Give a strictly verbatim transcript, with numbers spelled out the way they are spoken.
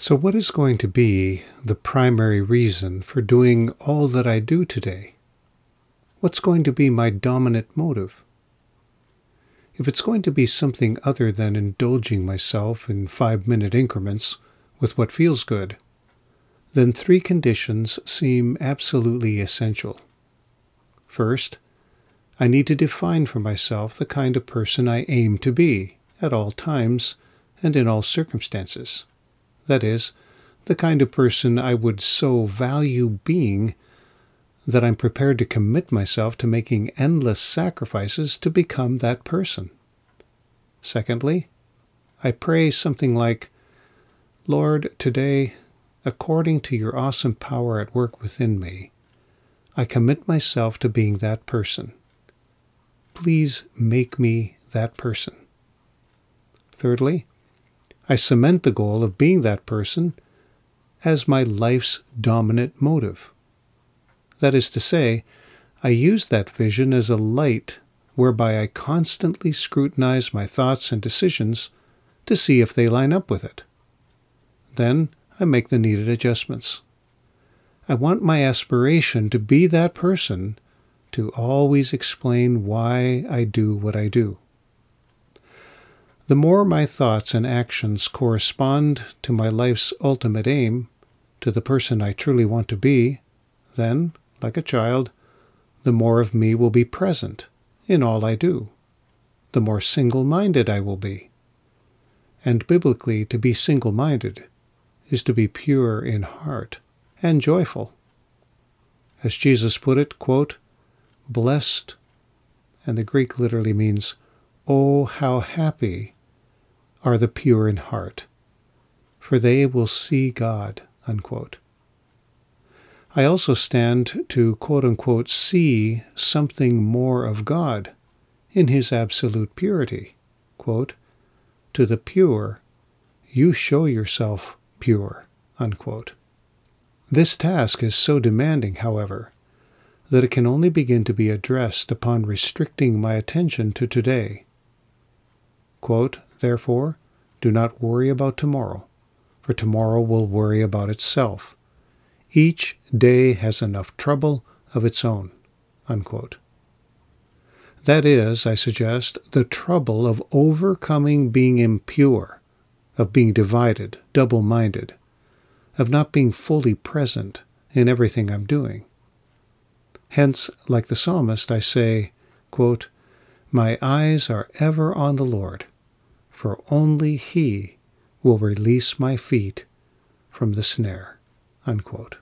So what is going to be the primary reason for doing all that I do today? What's going to be my dominant motive? If it's going to be something other than indulging myself in five-minute increments with what feels good, then three conditions seem absolutely essential. First, I need to define for myself the kind of person I aim to be at all times and in all circumstances. That is, the kind of person I would so value being that I'm prepared to commit myself to making endless sacrifices to become that person. Secondly, I pray something like, "Lord, today, according to your awesome power at work within me, I commit myself to being that person. Please make me that person." Thirdly, I cement the goal of being that person as my life's dominant motive. That is to say, I use that vision as a light whereby I constantly scrutinize my thoughts and decisions to see if they line up with it. Then I make the needed adjustments. I want my aspiration to be that person to always explain why I do what I do. The more my thoughts and actions correspond to my life's ultimate aim, to the person I truly want to be, then, like a child, the more of me will be present in all I do, the more single-minded I will be. And biblically, to be single-minded is to be pure in heart and joyful. As Jesus put it, quote, "Blessed," and the Greek literally means, "Oh, how happy are the pure in heart, for they will see God," unquote. I also stand to, quote-unquote, see something more of God in His absolute purity. Quote, "To the pure, you show yourself pure," unquote. This task is so demanding, however, that it can only begin to be addressed upon restricting my attention to today. Quote, "Therefore, do not worry about tomorrow, for tomorrow will worry about itself. Each day has enough trouble of its own," unquote. That is, I suggest, the trouble of overcoming being impure, of being divided, double-minded, of not being fully present in everything I'm doing. Hence, like the psalmist, I say, quote, "My eyes are ever on the Lord, for only He will release my feet from the snare," unquote.